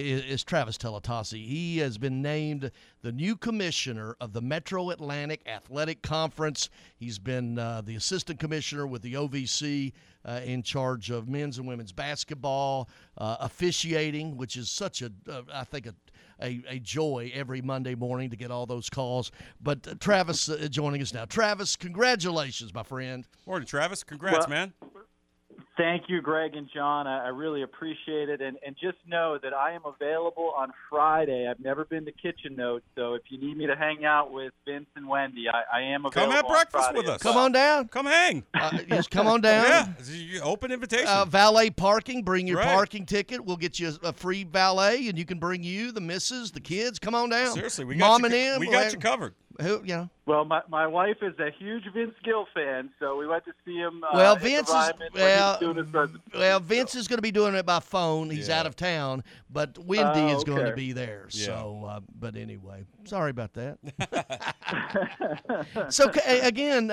is Travis Teletossi. He has been named the new commissioner of the Metro Atlantic Athletic Conference. He's been the assistant commissioner with the OVC in charge of men's and women's basketball, officiating, which is such a joy every Monday morning to get all those calls. But Travis joining us now. Travis, congratulations, my friend. Morning, Travis. Congrats, man. Thank you, Greg and John. I really appreciate it. And just know that I am available on Friday. I've never been to Kitchen Notes, so if you need me to hang out with Vince and Wendy, I am available. Come have breakfast with us. Come on down. Come hang. Just come on down. Yeah, open invitation. Valet parking. Bring your parking ticket. We'll get you a free valet, and you can bring you, the missus, the kids. Come on down. Seriously, we got you covered. Well, my wife is a huge Vince Gill fan, so we went to see him. Vince is going to be doing it by phone. He's out of town, but Wendy is going to be there. Yeah. So, but anyway, sorry about that. So again,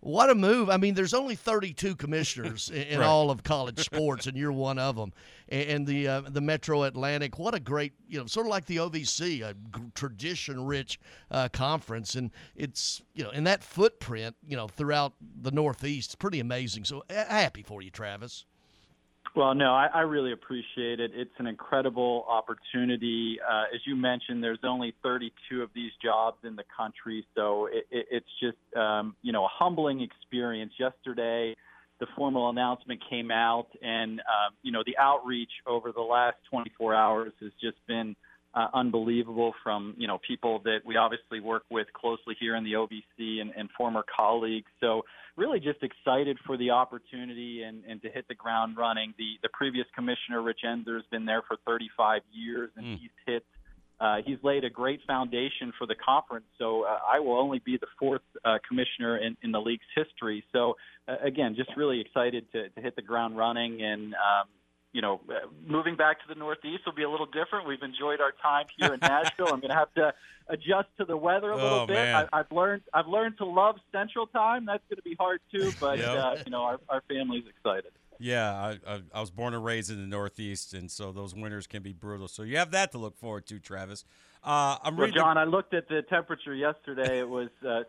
what a move! I mean, there's only 32 commissioners in all of college sports, and you're one of them. And the Metro Atlantic, what a great, sort of like the OVC, a tradition-rich conference, and it's in that footprint, throughout the Northeast, it's pretty amazing. So happy for you, Travis. Well, no, I really appreciate it. It's an incredible opportunity. As you mentioned, there's only 32 of these jobs in the country, so it's just, a humbling experience. Yesterday, the formal announcement came out, and, the outreach over the last 24 hours has just been unbelievable from, people that we obviously work with closely here in the OVC and former colleagues. So really just excited for the opportunity and to hit the ground running. The previous commissioner, Rich Ender, has been there for 35 years, and he's laid a great foundation for the conference. So I will only be the fourth commissioner in the league's history. So, again, just really excited to hit the ground running and, moving back to the Northeast will be a little different. We've enjoyed our time here in Nashville. I'm going to have to adjust to the weather a little bit. I've learned to love Central Time. That's going to be hard too, but our family's excited. Yeah, I was born and raised in the Northeast, and so those winters can be brutal. So you have that to look forward to, Travis. John, I looked at the temperature yesterday. It was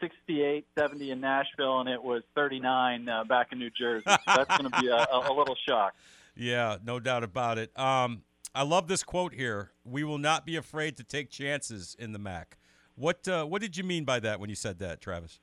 68, 70 in Nashville, and it was 39 back in New Jersey. So that's going to be a little shock. Yeah, no doubt about it. I love this quote here. We will not be afraid to take chances in the MAC. What did you mean by that when you said that, Travis?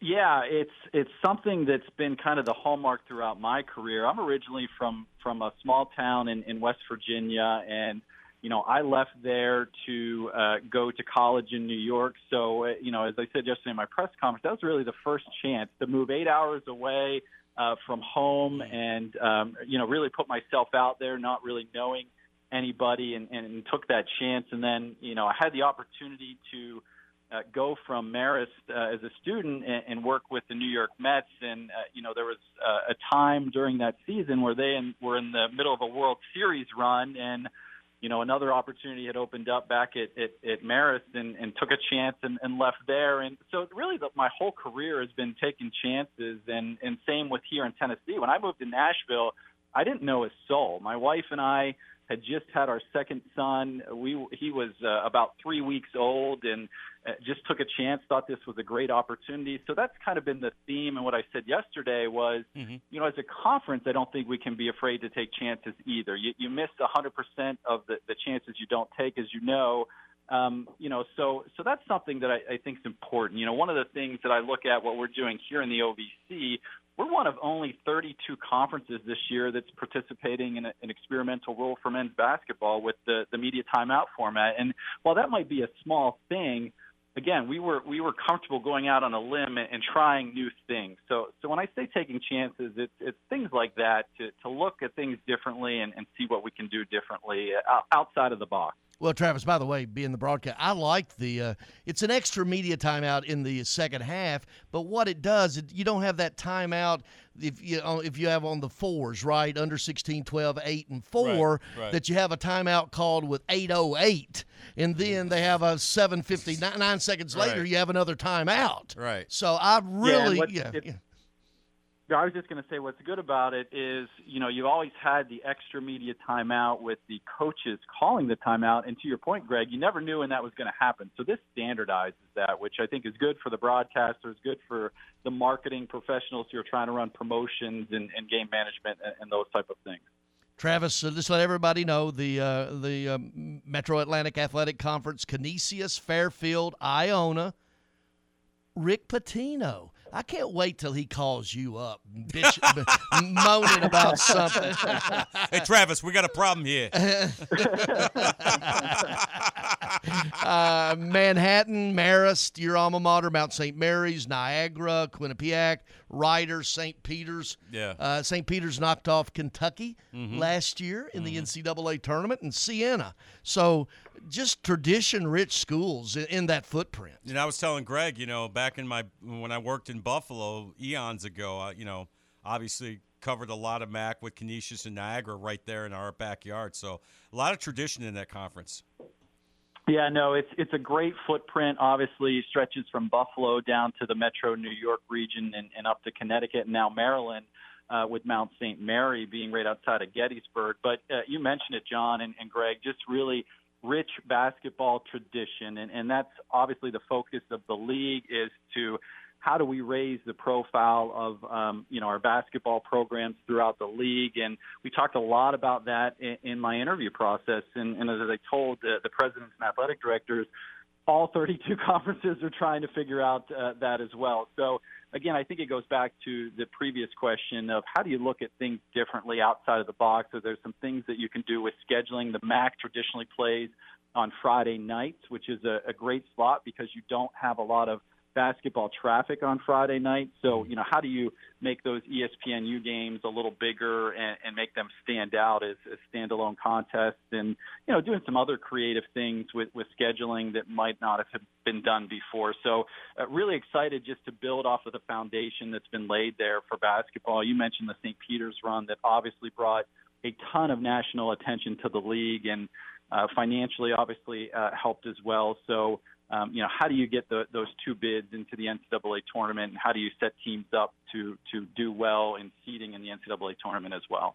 Yeah, it's something that's been kind of the hallmark throughout my career. I'm originally from a small town in West Virginia, and I left there to go to college in New York. So as I said yesterday in my press conference, that was really the first chance to move 8 hours away from home and, really put myself out there, not really knowing anybody, and took that chance. And then, I had the opportunity to go from Marist as a student and work with the New York Mets. And, there was a time during that season where they were in the middle of a World Series run, and, another opportunity had opened up back at Marist, and took a chance and left there. And so really my whole career has been taking chances, and same with here in Tennessee. When I moved to Nashville, I didn't know a soul. My wife and I had just had our second son. He was about 3 weeks old, and just took a chance, thought this was a great opportunity. So that's kind of been the theme. And what I said yesterday was, as a conference, I don't think we can be afraid to take chances either. You miss 100% of the chances you don't take, as you know. So that's something that I think is important. One of the things that I look at what we're doing here in the OVC, we're one of only 32 conferences this year that's participating in an experimental rule for men's basketball with the media timeout format. And while that might be a small thing, again, we were comfortable going out on a limb and trying new things. So when I say taking chances, it's things like that to look at things differently and see what we can do differently outside of the box. Well, Travis, by the way, being the broadcast, I like it's an extra media timeout in the second half, but what it does, you don't have that timeout if you have on the fours, right, under 16, 12, 8, and 4, right. that you have a timeout called with 8:08, and then they have a 7:59, 9 seconds later, you have another timeout. Right. So I really – I was just going to say what's good about it is, you know, you always had the extra media timeout with the coaches calling the timeout. And to your point, Greg, you never knew when that was going to happen. So this standardizes that, which I think is good for the broadcasters, good for the marketing professionals who are trying to run promotions and game management and those type of things. Travis, just let everybody know, the Metro Atlantic Athletic Conference, Canisius, Fairfield, Iona, Rick Pitino. I can't wait till he calls you up, bitch, moaning about something. Hey, Travis, we got a problem here. Manhattan, Marist, your alma mater, Mount St. Mary's, Niagara, Quinnipiac, Rider, St. Peter's. Yeah. St. Peter's knocked off Kentucky last year in the NCAA tournament, and Siena. So just tradition-rich schools in that footprint. And I was telling Greg, you know, back in when I worked in Buffalo eons ago, you know, obviously covered a lot of MAC with Canisius and Niagara right there in our backyard. So a lot of tradition in that conference. Yeah, no, it's a great footprint. Obviously, stretches from Buffalo down to the Metro New York region and up to Connecticut and now Maryland, with Mount St. Mary being right outside of Gettysburg. But you mentioned it, John and Greg, just really rich basketball tradition, and that's obviously the focus of the league is to how do we raise the profile of you know, our basketball programs throughout the league. And we talked a lot about that in my interview process, and as I told the presidents and athletic directors, all 32 conferences are trying to figure out that as well. So again, I think it goes back to the previous question of how do you look at things differently outside of the box. So there's some things that you can do with scheduling. The MAC traditionally plays on Friday nights, which is a great slot because you don't have a lot of basketball traffic on Friday night. So, you know, how do you make those ESPNU games a little bigger and make them stand out as standalone contests, and, you know, doing some other creative things with scheduling that might not have been done before. So really excited just to build off of the foundation that's been laid there for basketball. You mentioned the St. Peter's run that obviously brought a ton of national attention to the league, and financially obviously helped as well. So, you know, how do you get those two bids into the NCAA tournament, and how do you set teams up to do well in seeding in the NCAA tournament as well?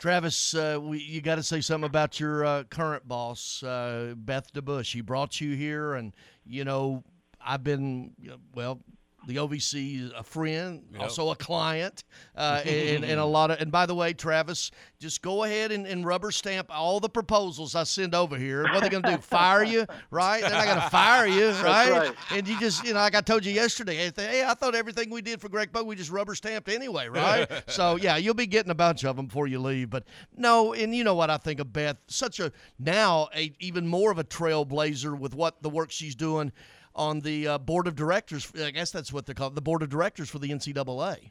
Travis, you got to say something about your current boss, Beth DeBush. She brought you here, and, you know, I've been, well, the OVC is a friend, also a client, and a lot of – and by the way, Travis, just go ahead and rubber stamp all the proposals I send over here. What are they going to do, fire you, right? They're not going to fire you, right? And you just – you know, like I told you yesterday, hey, I thought everything we did for Greg Bowe, we just rubber stamped anyway, right? So, yeah, you'll be getting a bunch of them before you leave. But, no, and you know what I think of Beth, such a – now even more of a trailblazer with what the work she's doing on the board of directors. I guess that's what they're called, the board of directors for the NCAA.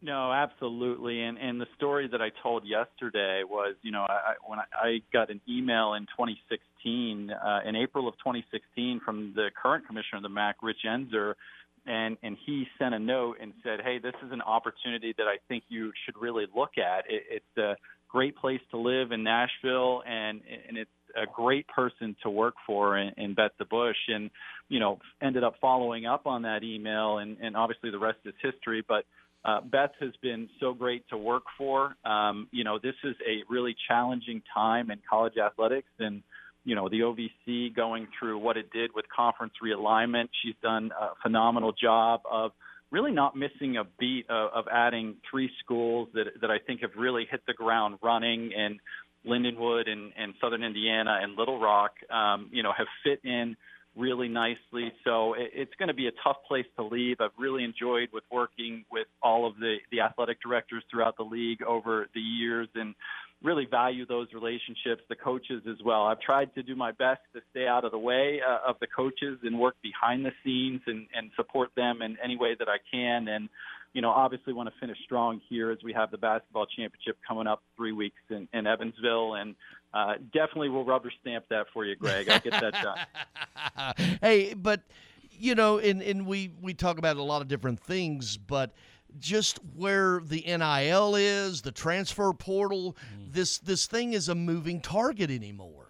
No, absolutely. And the story that I told yesterday was, you know, when I got an email in 2016, in April of 2016, from the current commissioner of the MAC, Rich Ender, and he sent a note and said, hey, this is an opportunity that I think you should really look at. It's a great place to live in Nashville, and it's a great person to work for in Beth DeBush, and, you know, ended up following up on that email, and obviously the rest is history. But Beth has been so great to work for. You know, this is a really challenging time in college athletics, and, you know, the OVC going through what it did with conference realignment. She's done a phenomenal job of really not missing a beat of adding three schools that I think have really hit the ground running, and Lindenwood and Southern Indiana and Little Rock, you know, have fit in really nicely. So it's going to be a tough place to leave. I've really enjoyed with working with all of the athletic directors throughout the league over the years, and really value those relationships, the coaches as well. I've tried to do my best to stay out of the way of the coaches and work behind the scenes and support them in any way that I can. And, you know, obviously want to finish strong here as we have the basketball championship coming up 3 weeks in Evansville, and definitely will rubber stamp that for you, Greg. I'll get that done. Hey, but, you know, and we talk about a lot of different things, but just where the NIL is, the transfer portal, this thing is a moving target anymore.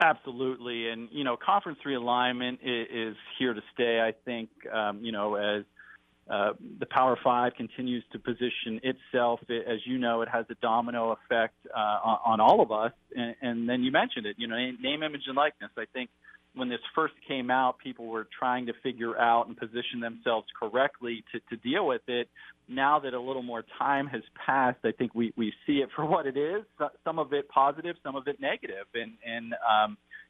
Absolutely. And, you know, conference realignment is here to stay, I think, you know, as The Power Five continues to position itself. As you know, it has a domino effect on all of us. And then you mentioned it, you know, name, image, and likeness. I think when this first came out, people were trying to figure out and position themselves correctly to deal with it. Now that a little more time has passed, I think we see it for what it is, some of it positive, some of it negative, and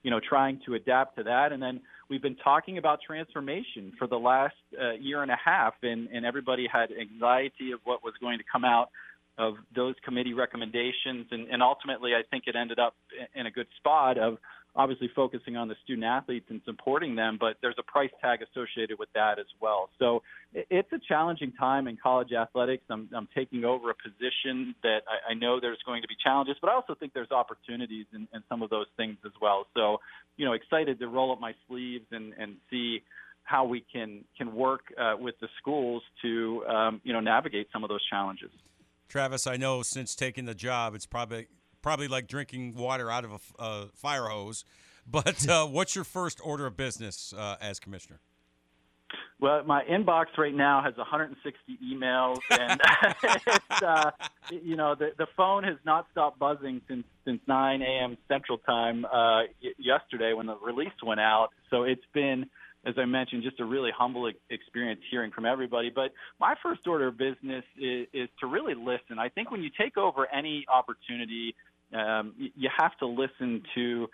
you know, trying to adapt to that. And then we've been talking about transformation for the last year and a half, and everybody had anxiety of what was going to come out of those committee recommendations. And ultimately, I think it ended up in a good spot of obviously focusing on the student athletes and supporting them, but there's a price tag associated with that as well. So it's a challenging time in college athletics. I'm taking over a position that I know there's going to be challenges, but I also think there's opportunities in some of those things as well. So, you know, excited to roll up my sleeves and see how we can work with the schools to, you know, navigate some of those challenges. Travis, I know since taking the job, it's probably like drinking water out of a fire hose. But what's your first order of business as commissioner? Well, my inbox right now has 160 emails, and it's, you know, the phone has not stopped buzzing since 9 a.m. Central Time yesterday when the release went out. So it's been, as I mentioned, just a really humble experience hearing from everybody. But my first order of business is to really listen. I think when you take over any opportunity, you have to listen to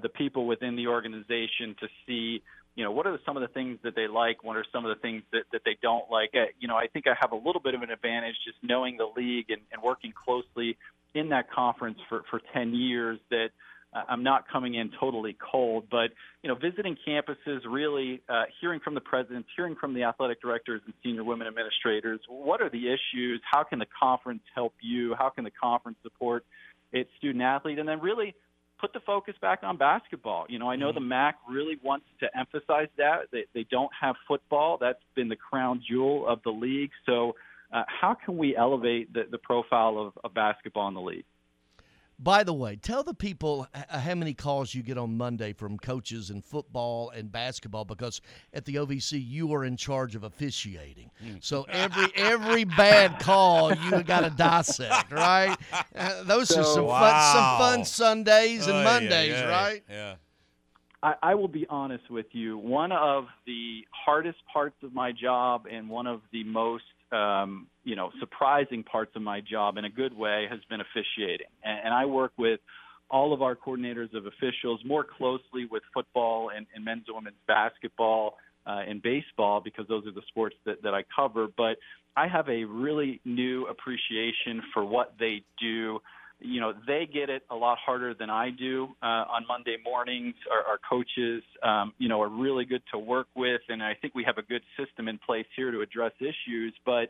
the people within the organization to see, you know, what are some of the things that they like, what are some of the things that they don't like. You know, I think I have a little bit of an advantage just knowing the league and working closely in that conference for 10 years that I'm not coming in totally cold, but, you know, visiting campuses, really hearing from the presidents, hearing from the athletic directors and senior women administrators, what are the issues? How can the conference help you? How can the conference support its student athlete? And then really put the focus back on basketball. You know, I know the MAC really wants to emphasize that. They don't have football. That's been the crown jewel of the league. So how can we elevate the profile of basketball in the league? By the way, tell the people how many calls you get on Monday from coaches in football and basketball, because at the OVC, you are in charge of officiating. So every bad call, you got to dissect, right? Those are some fun Sundays and Mondays, right? Yeah. I will be honest with you. One of the hardest parts of my job and one of the most you know, surprising parts of my job in a good way has been officiating. And I work with all of our coordinators of officials more closely with football and men's and women's basketball and baseball, because those are the sports that I cover. But I have a really new appreciation for what they do. You know, they get it a lot harder than I do on Monday mornings. Our coaches, you know, are really good to work with, and I think we have a good system in place here to address issues, but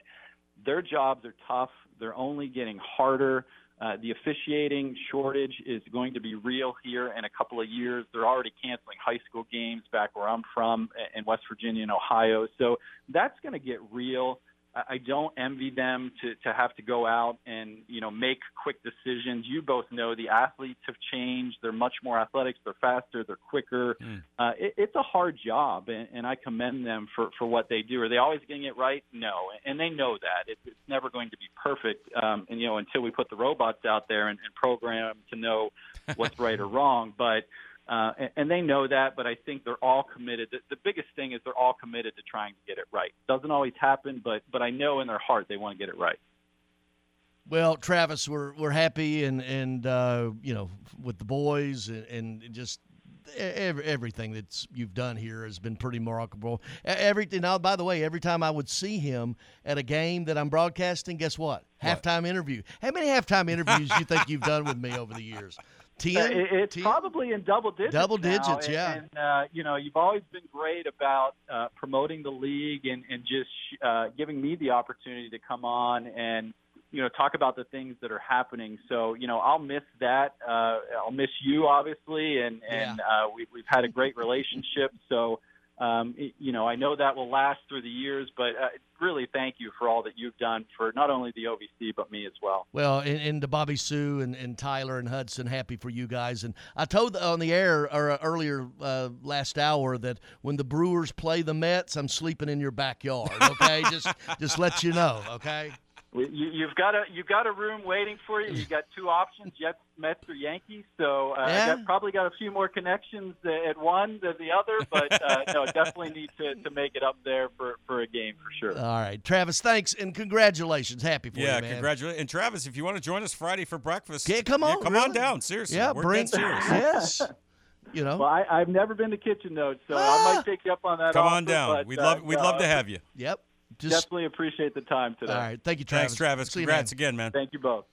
their jobs are tough. They're only getting harder. The officiating shortage is going to be real here in a couple of years. They're already canceling high school games back where I'm from in West Virginia and Ohio, so that's going to get real. I don't envy them to have to go out and, you know, make quick decisions. You both know the athletes have changed. They're much more athletic. They're faster. They're quicker. It's a hard job, and I commend them for what they do. Are they always getting it right? No, and they know that. It's never going to be perfect, and, you know, until we put the robots out there and program them to know what's right or wrong. But and they know that, but I think they're all committed. The biggest thing is they're all committed to trying to get it right. Doesn't always happen, but I know in their heart they want to get it right. Well, Travis, we're happy and you know, with the boys and just everything that you've done here has been pretty remarkable. Everything. Now, by the way, every time I would see him at a game that I'm broadcasting, guess what? Halftime interview. How many halftime interviews do you think you've done with me over the years? 10? It's 10? Probably in double digits. Double digits now. And you know, you've always been great about promoting the league and just giving me the opportunity to come on and, you know, talk about the things that are happening. So, you know, I'll miss that. I'll miss you, obviously, and we've had a great relationship. So I know that will last through the years, but really thank you for all that you've done for not only the OVC, but me as well. Well, and to Bobby Sue and Tyler and Hudson, happy for you guys. And I told on the air earlier last hour that when the Brewers play the Mets, I'm sleeping in your backyard, okay? just let you know, okay? You've got a room waiting for you. You've got two options, Jets, Mets, or Yankees. So I've probably got a few more connections at one than the other, but no, definitely need to make it up there for a game for sure. All right, Travis, thanks, and congratulations. Happy for you, man. Yeah, congratulations. And, Travis, if you want to join us Friday for breakfast, come on down. Seriously. Yeah, we're dead serious. Yes. You know? Well, I've never been to Kitchen Notes, so I might take you up on that offer. Come on down. But, we'd love to have you. Yep. Definitely appreciate the time today. All right. Thank you, Travis. Thanks, Travis. Congrats again, man. Thank you both.